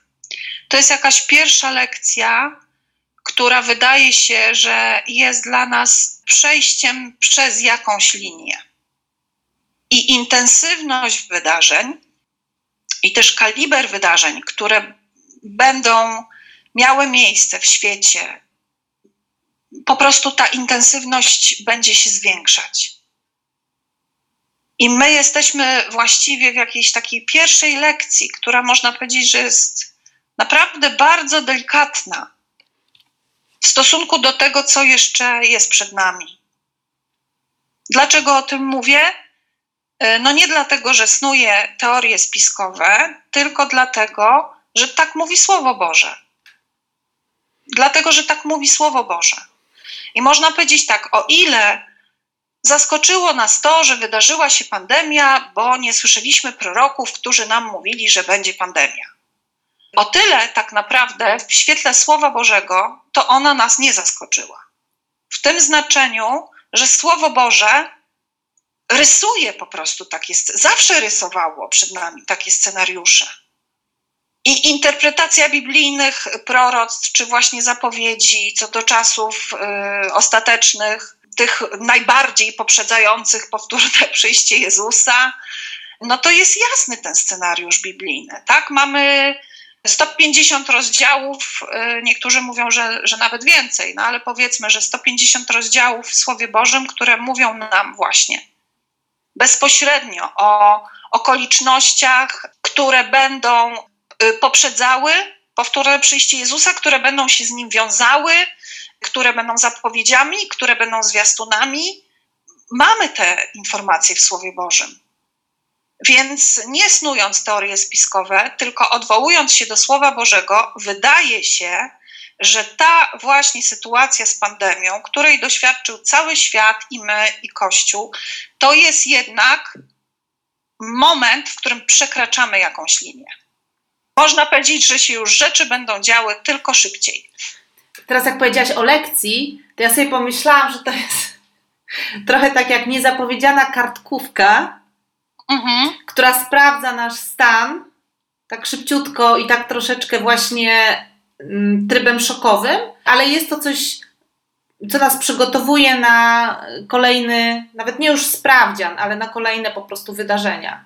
To jest jakaś pierwsza lekcja, która wydaje się, że jest dla nas przejściem przez jakąś linię. I intensywność wydarzeń i też kaliber wydarzeń, które będą miały miejsce w świecie, po prostu ta intensywność będzie się zwiększać. I my jesteśmy właściwie w jakiejś takiej pierwszej lekcji, która można powiedzieć, że jest naprawdę bardzo delikatna w stosunku do tego, co jeszcze jest przed nami. Dlaczego o tym mówię? No nie dlatego, że snuję teorie spiskowe, tylko dlatego, że tak mówi Słowo Boże. Dlatego, że tak mówi Słowo Boże. I można powiedzieć tak, o ile zaskoczyło nas to, że wydarzyła się pandemia, bo nie słyszeliśmy proroków, którzy nam mówili, że będzie pandemia. O tyle tak naprawdę w świetle Słowa Bożego to ona nas nie zaskoczyła. W tym znaczeniu, że Słowo Boże rysuje po prostu takie, zawsze rysowało przed nami takie scenariusze. I interpretacja biblijnych proroctw, czy właśnie zapowiedzi co do czasów ostatecznych, tych najbardziej poprzedzających powtórne przyjście Jezusa, no to jest jasny ten scenariusz biblijny, tak? Mamy 150 rozdziałów, niektórzy mówią, że nawet więcej, no ale powiedzmy, że 150 rozdziałów w Słowie Bożym, które mówią nam właśnie bezpośrednio o okolicznościach, które będą poprzedzały powtórne przyjście Jezusa, które będą się z Nim wiązały, które będą zapowiedziami, które będą zwiastunami. Mamy te informacje w Słowie Bożym. Więc nie snując teorie spiskowe, tylko odwołując się do Słowa Bożego, wydaje się, że ta właśnie sytuacja z pandemią, której doświadczył cały świat i my, i Kościół, to jest jednak moment, w którym przekraczamy jakąś linię. Można powiedzieć, że się już rzeczy będą działy, tylko szybciej. Teraz jak powiedziałaś o lekcji, to ja sobie pomyślałam, że to jest trochę tak jak niezapowiedziana kartkówka, która sprawdza nasz stan tak szybciutko i tak troszeczkę właśnie trybem szokowym, ale jest to coś, co nas przygotowuje na kolejny, nawet nie już sprawdzian, ale na kolejne po prostu wydarzenia.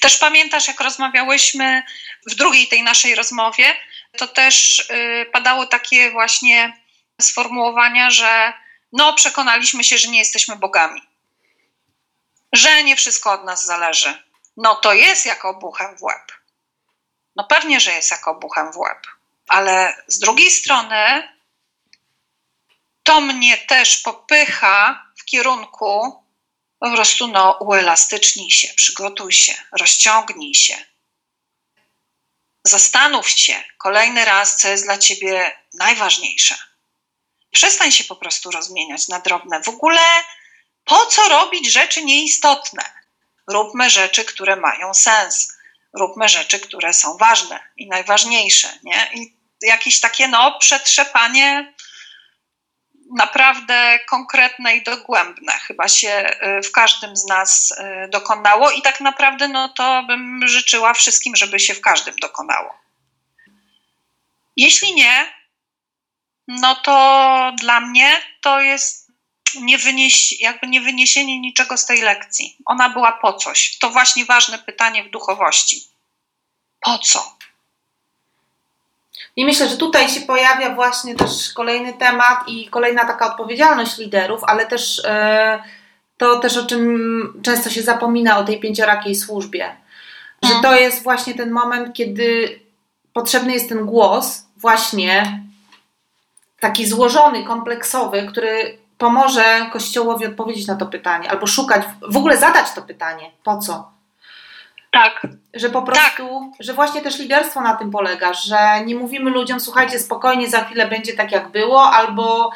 Też pamiętasz, jak rozmawiałyśmy w drugiej tej naszej rozmowie, to też padało takie właśnie sformułowania, że no przekonaliśmy się, że nie jesteśmy bogami, że nie wszystko od nas zależy. No to jest jak obuchem w łeb. No pewnie, że jest jak obuchem w łeb, ale z drugiej strony to mnie też popycha w kierunku po prostu no uelastycznij się, przygotuj się, rozciągnij się. Zastanów się kolejny raz, co jest dla ciebie najważniejsze. Przestań się po prostu rozmieniać na drobne. W ogóle po co robić rzeczy nieistotne? Róbmy rzeczy, które mają sens. róbmy rzeczy, które są ważne i najważniejsze, nie? I jakieś takie, przetrzepanie naprawdę konkretne i dogłębne chyba się w każdym z nas dokonało i tak naprawdę, to bym życzyła wszystkim, żeby się w każdym dokonało. Jeśli nie, to dla mnie to jest niewyniesienie niczego z tej lekcji. Ona była po coś. To właśnie ważne pytanie w duchowości. Po co? I myślę, że tutaj się pojawia właśnie też kolejny temat i kolejna taka odpowiedzialność liderów, ale też to też, o czym często się zapomina, o tej pięciorakiej służbie. Że to jest właśnie ten moment, kiedy potrzebny jest ten głos właśnie taki złożony, kompleksowy, który pomoże Kościołowi odpowiedzieć na to pytanie, albo szukać, w ogóle zadać to pytanie, po co? Tak. Że po prostu, że właśnie też liderstwo na tym polega, że nie mówimy ludziom, słuchajcie, spokojnie, za chwilę będzie tak jak było, albo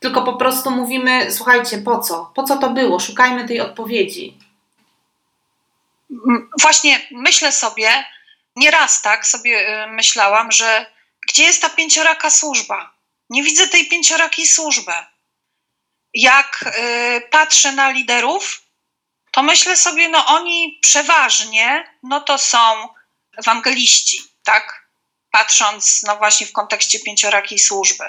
tylko po prostu mówimy, słuchajcie, po co? Po co to było? Szukajmy tej odpowiedzi. Właśnie myślę sobie, nieraz tak sobie myślałam, że gdzie jest ta pięcioraka służba? Nie widzę tej pięciorakiej służby. Jak patrzę na liderów, to myślę sobie, oni przeważnie, to są ewangeliści, tak? Patrząc, właśnie w kontekście pięciorakiej służby.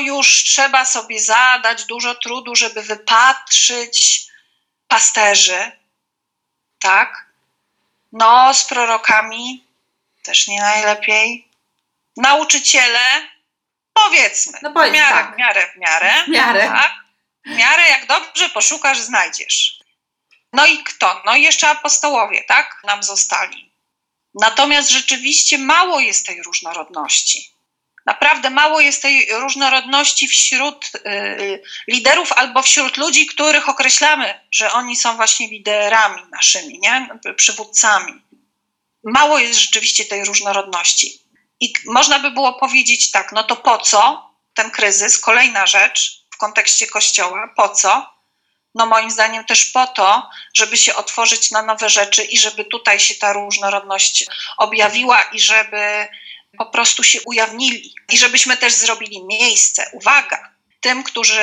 Już trzeba sobie zadać dużo trudu, żeby wypatrzyć pasterzy, tak? Z prorokami też nie najlepiej. Nauczyciele, powiedzmy, w miarę. Tak? W miarę jak dobrze poszukasz, znajdziesz. I kto? I jeszcze apostołowie, tak? Nam zostali. Natomiast rzeczywiście mało jest tej różnorodności. Naprawdę mało jest tej różnorodności wśród liderów albo wśród ludzi, których określamy, że oni są właśnie liderami naszymi, nie? Przywódcami. Mało jest rzeczywiście tej różnorodności. I można by było powiedzieć tak, to po co ten kryzys? Kolejna rzecz w kontekście Kościoła. Po co? Moim zdaniem też po to, żeby się otworzyć na nowe rzeczy i żeby tutaj się ta różnorodność objawiła i żeby po prostu się ujawnili. I żebyśmy też zrobili miejsce, uwaga, tym, którzy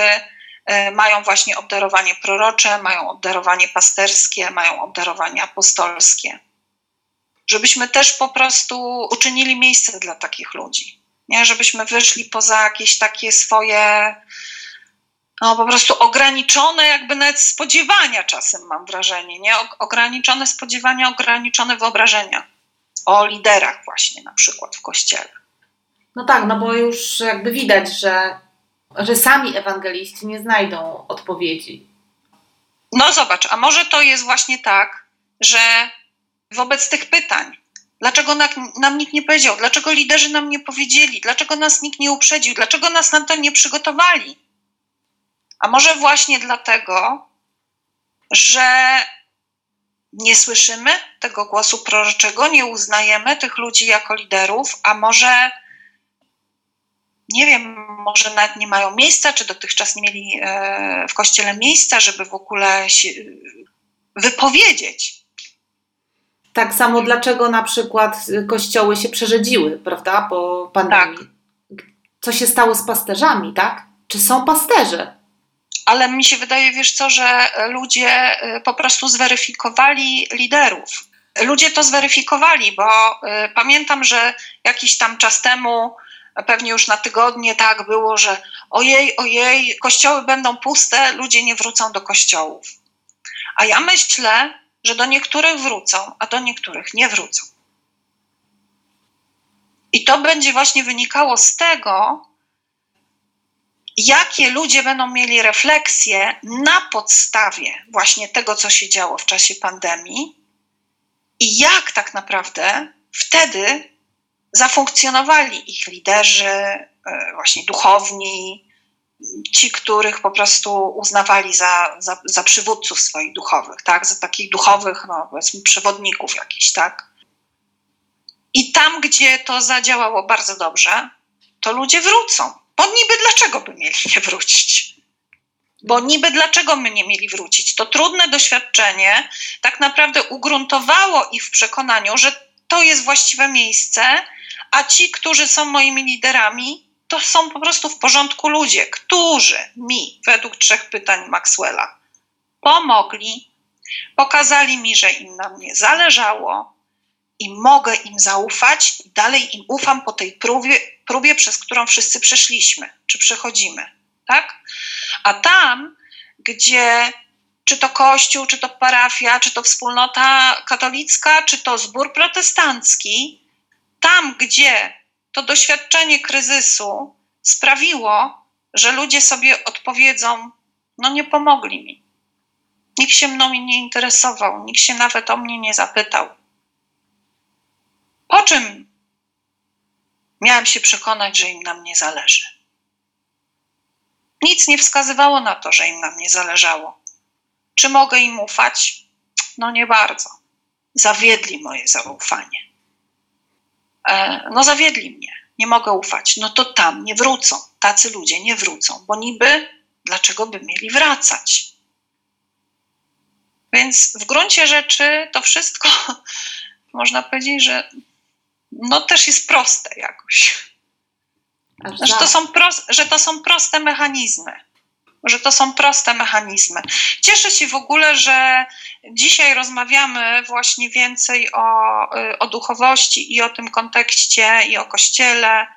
mają właśnie obdarowanie prorocze, mają obdarowanie pasterskie, mają obdarowanie apostolskie. Żebyśmy też po prostu uczynili miejsce dla takich ludzi. Nie? Żebyśmy wyszli poza jakieś takie swoje po prostu ograniczone jakby nawet spodziewania czasem, mam wrażenie. Nie? Ograniczone spodziewania, ograniczone wyobrażenia o liderach właśnie na przykład w Kościele. Bo już jakby widać, że sami ewangeliści nie znajdą odpowiedzi. Zobacz, a może to jest właśnie tak, że wobec tych pytań, dlaczego nam nikt nie powiedział, dlaczego liderzy nam nie powiedzieli, dlaczego nas nikt nie uprzedził, dlaczego nas na to nie przygotowali. A może właśnie dlatego, że nie słyszymy tego głosu proroczego, nie uznajemy tych ludzi jako liderów, a może, nie wiem, może nawet nie mają miejsca, czy dotychczas nie mieli w Kościele miejsca, żeby w ogóle się wypowiedzieć. Tak samo dlaczego na przykład kościoły się przerzedziły, prawda, po pandemii. Tak. Co się stało z pasterzami, tak? Czy są pasterze? Ale mi się wydaje, że ludzie po prostu zweryfikowali liderów. Ludzie to zweryfikowali, bo pamiętam, że jakiś tam czas temu, pewnie już na tygodnie tak było, że ojej, kościoły będą puste, ludzie nie wrócą do kościołów. A ja myślę, że do niektórych wrócą, a do niektórych nie wrócą. I to będzie właśnie wynikało z tego, jakie ludzie będą mieli refleksje na podstawie właśnie tego, co się działo w czasie pandemii i jak tak naprawdę wtedy zafunkcjonowali ich liderzy, właśnie duchowni, ci, których po prostu uznawali za przywódców swoich duchowych, tak? Za takich duchowych, powiedzmy, przewodników jakichś, tak? I tam, gdzie to zadziałało bardzo dobrze, to ludzie wrócą. Bo niby dlaczego by mieli nie wrócić? Bo niby dlaczego my nie mieli wrócić? To trudne doświadczenie tak naprawdę ugruntowało ich w przekonaniu, że to jest właściwe miejsce, a ci, którzy są moimi liderami, to są po prostu w porządku ludzie, którzy mi, według 3 pytań Maxwella, pomogli, pokazali mi, że im na mnie zależało i mogę im zaufać i dalej im ufam po tej próbie, przez którą wszyscy przeszliśmy, czy przechodzimy. Tak? A tam, gdzie czy to kościół, czy to parafia, czy to wspólnota katolicka, czy to zbór protestancki, tam, gdzie to doświadczenie kryzysu sprawiło, że ludzie sobie odpowiedzą, no nie pomogli mi. Nikt się mną nie interesował, nikt się nawet o mnie nie zapytał. Po czym miałem się przekonać, że im na mnie zależy. Nic nie wskazywało na to, że im na mnie zależało. Czy mogę im ufać? No nie bardzo. Zawiedli moje zaufanie. No zawiedli mnie, nie mogę ufać. No to tam nie wrócą, tacy ludzie nie wrócą, bo niby dlaczego by mieli wracać? Więc w gruncie rzeczy to wszystko można powiedzieć, że no też jest proste jakoś. Że to są proste mechanizmy. Cieszę się w ogóle, że dzisiaj rozmawiamy właśnie więcej o duchowości i o tym kontekście i o Kościele,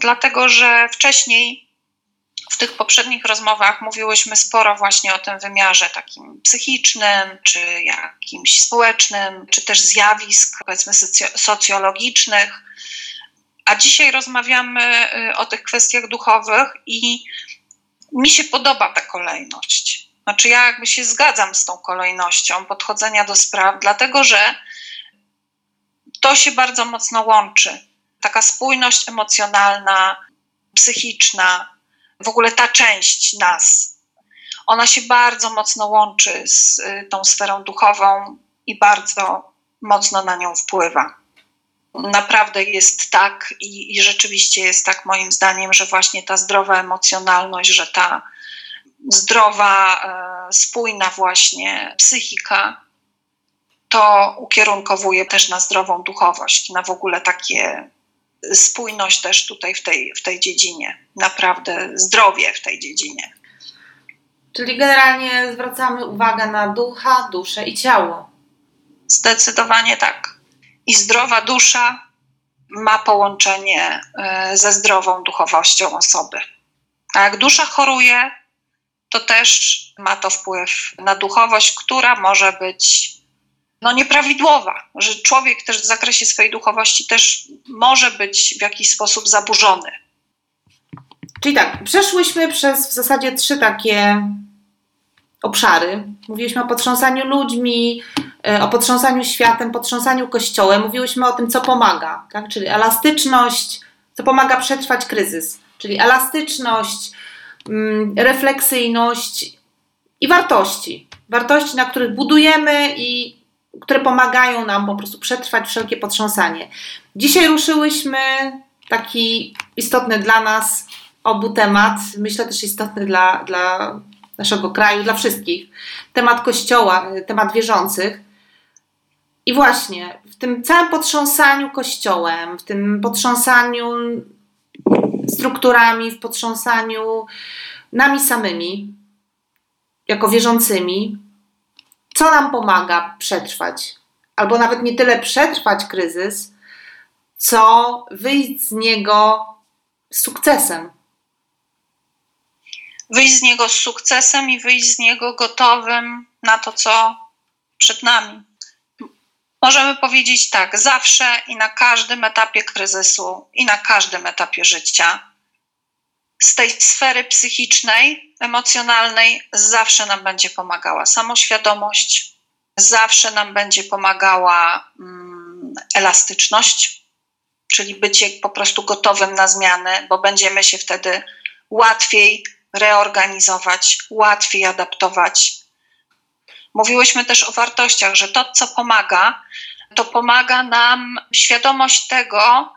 dlatego że wcześniej w tych poprzednich rozmowach mówiłyśmy sporo właśnie o tym wymiarze takim psychicznym, czy jakimś społecznym, czy też zjawisk powiedzmy socjologicznych, a dzisiaj rozmawiamy o tych kwestiach duchowych i mi się podoba ta kolejność. Znaczy ja jakby się zgadzam z tą kolejnością podchodzenia do spraw, dlatego że to się bardzo mocno łączy. Taka spójność emocjonalna, psychiczna, w ogóle ta część nas, ona się bardzo mocno łączy z tą sferą duchową i bardzo mocno na nią wpływa. Naprawdę jest tak i rzeczywiście jest tak moim zdaniem, że właśnie ta zdrowa emocjonalność, że ta zdrowa, spójna właśnie psychika to ukierunkowuje też na zdrową duchowość, na w ogóle takie spójność też tutaj w tej dziedzinie, naprawdę zdrowie w tej dziedzinie. Czyli generalnie zwracamy uwagę na ducha, duszę i ciało. Zdecydowanie tak. I zdrowa dusza ma połączenie ze zdrową duchowością osoby. A jak dusza choruje, to też ma to wpływ na duchowość, która może być nieprawidłowa. Że człowiek też w zakresie swojej duchowości też może być w jakiś sposób zaburzony. Czyli tak, przeszłyśmy przez w zasadzie 3 takie obszary. Mówiliśmy o potrząsaniu ludźmi, o potrząsaniu światem, potrząsaniu kościołem. Mówiłyśmy o tym, co pomaga, tak? Czyli elastyczność, co pomaga przetrwać kryzys, czyli elastyczność, refleksyjność i wartości. Wartości, na których budujemy i które pomagają nam po prostu przetrwać wszelkie potrząsanie. Dzisiaj ruszyłyśmy taki istotny dla nas obu temat, myślę też istotny dla naszego kraju, dla wszystkich. Temat Kościoła, temat wierzących. I właśnie w tym całym potrząsaniu Kościołem, w tym potrząsaniu strukturami, w potrząsaniu nami samymi, jako wierzącymi, co nam pomaga przetrwać? Albo nawet nie tyle przetrwać kryzys, co wyjść z niego z sukcesem. Wyjść z niego z sukcesem i wyjść z niego gotowym na to, co przed nami. Możemy powiedzieć tak, zawsze i na każdym etapie kryzysu i na każdym etapie życia z tej sfery psychicznej, emocjonalnej zawsze nam będzie pomagała samoświadomość, zawsze nam będzie pomagała elastyczność, czyli bycie po prostu gotowym na zmiany, bo będziemy się wtedy łatwiej reorganizować, łatwiej adaptować. Mówiłyśmy też o wartościach, że to, co pomaga, to pomaga nam świadomość tego,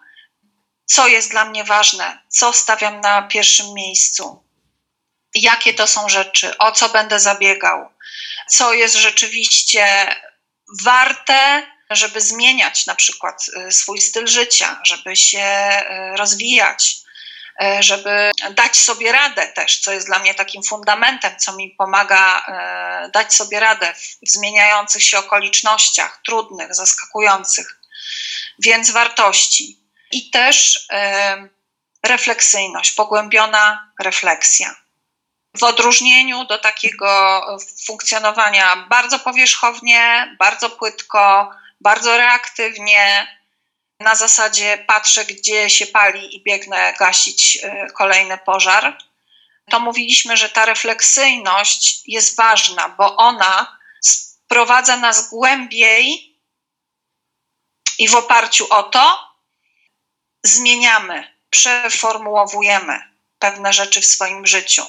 co jest dla mnie ważne, co stawiam na pierwszym miejscu, jakie to są rzeczy, o co będę zabiegał, co jest rzeczywiście warte, żeby zmieniać na przykład swój styl życia, żeby się rozwijać, żeby dać sobie radę też, co jest dla mnie takim fundamentem, co mi pomaga dać sobie radę w zmieniających się okolicznościach, trudnych, zaskakujących, więc wartości. I też refleksyjność, pogłębiona refleksja. W odróżnieniu do takiego funkcjonowania bardzo powierzchownie, bardzo płytko, bardzo reaktywnie, na zasadzie patrzę, gdzie się pali i biegnę gasić kolejny pożar, to mówiliśmy, że ta refleksyjność jest ważna, bo ona sprowadza nas głębiej i w oparciu o to zmieniamy, przeformułowujemy pewne rzeczy w swoim życiu.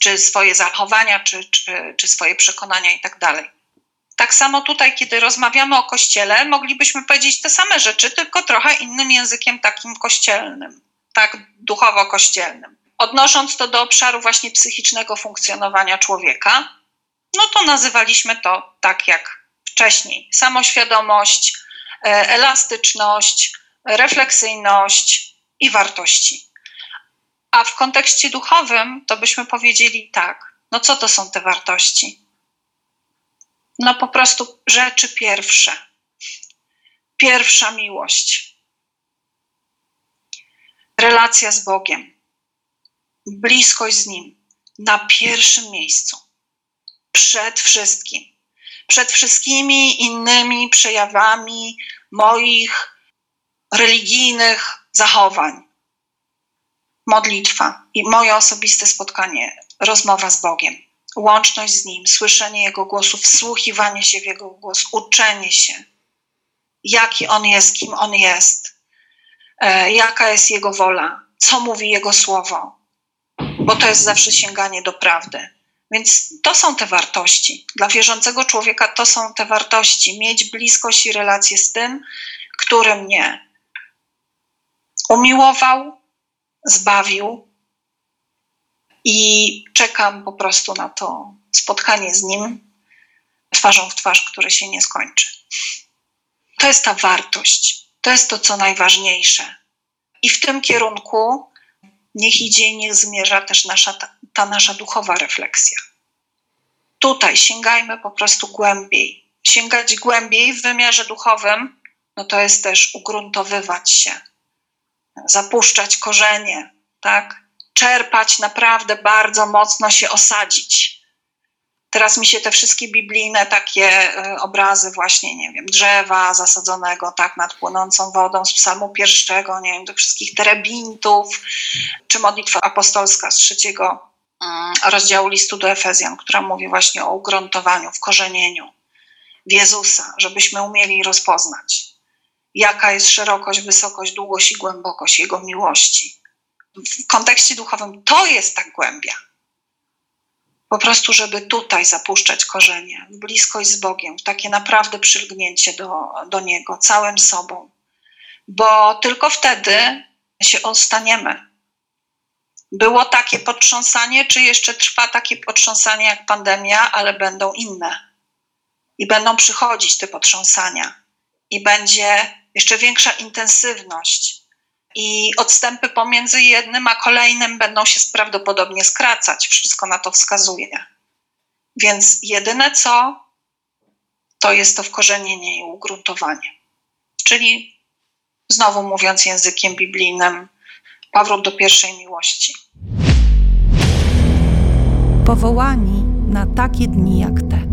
Czy swoje zachowania, czy swoje przekonania i tak dalej. Tak samo tutaj, kiedy rozmawiamy o Kościele, moglibyśmy powiedzieć te same rzeczy, tylko trochę innym językiem takim kościelnym, tak duchowo-kościelnym. Odnosząc to do obszaru właśnie psychicznego funkcjonowania człowieka, no to nazywaliśmy to tak jak wcześniej. Samoświadomość, elastyczność, refleksyjność i wartości. A w kontekście duchowym to byśmy powiedzieli tak, no co to są te wartości? No po prostu rzeczy pierwsze. Pierwsza miłość. Relacja z Bogiem. Bliskość z Nim. Na pierwszym miejscu. Przed wszystkim. Przed wszystkimi innymi przejawami moich religijnych zachowań. Modlitwa i moje osobiste spotkanie, rozmowa z Bogiem, łączność z Nim, słyszenie Jego głosu, wsłuchiwanie się w Jego głos, uczenie się, jaki On jest, kim On jest, jaka jest Jego wola, co mówi Jego słowo, bo to jest zawsze sięganie do prawdy. Więc to są te wartości. Dla wierzącego człowieka to są te wartości. Mieć bliskość i relację z tym, który mnie umiłował, zbawił i czekam po prostu na to spotkanie z Nim twarzą w twarz, które się nie skończy. To jest ta wartość. To jest to, co najważniejsze. I w tym kierunku niech idzie i niech zmierza też ta nasza duchowa refleksja. Tutaj sięgajmy po prostu głębiej. Sięgać głębiej w wymiarze duchowym, no to jest też ugruntowywać się. Zapuszczać korzenie, tak? Czerpać naprawdę bardzo mocno się osadzić. Teraz mi się te wszystkie biblijne takie obrazy właśnie, nie wiem, drzewa zasadzonego tak nad płynącą wodą z Psalmu 1, nie wiem, do wszystkich terebintów, czy modlitwa apostolska z 3 rozdziału listu do Efezjan, która mówi właśnie o ugruntowaniu, wkorzenieniu w Jezusa, żebyśmy umieli rozpoznać. Jaka jest szerokość, wysokość, długość i głębokość Jego miłości. W kontekście duchowym to jest tak głębia. Po prostu, żeby tutaj zapuszczać korzenie, w bliskość z Bogiem, w takie naprawdę przylgnięcie do Niego, całym sobą. Bo tylko wtedy się ostaniemy. Było takie potrząsanie, czy jeszcze trwa takie potrząsanie jak pandemia, ale będą inne. I będą przychodzić te potrząsania. I będzie jeszcze większa intensywność i odstępy pomiędzy jednym a kolejnym będą się prawdopodobnie skracać. Wszystko na to wskazuje. Więc jedyne co, to jest to wkorzenienie i ugruntowanie. Czyli, znowu mówiąc językiem biblijnym, powrót do pierwszej miłości. Powołani na takie dni jak te.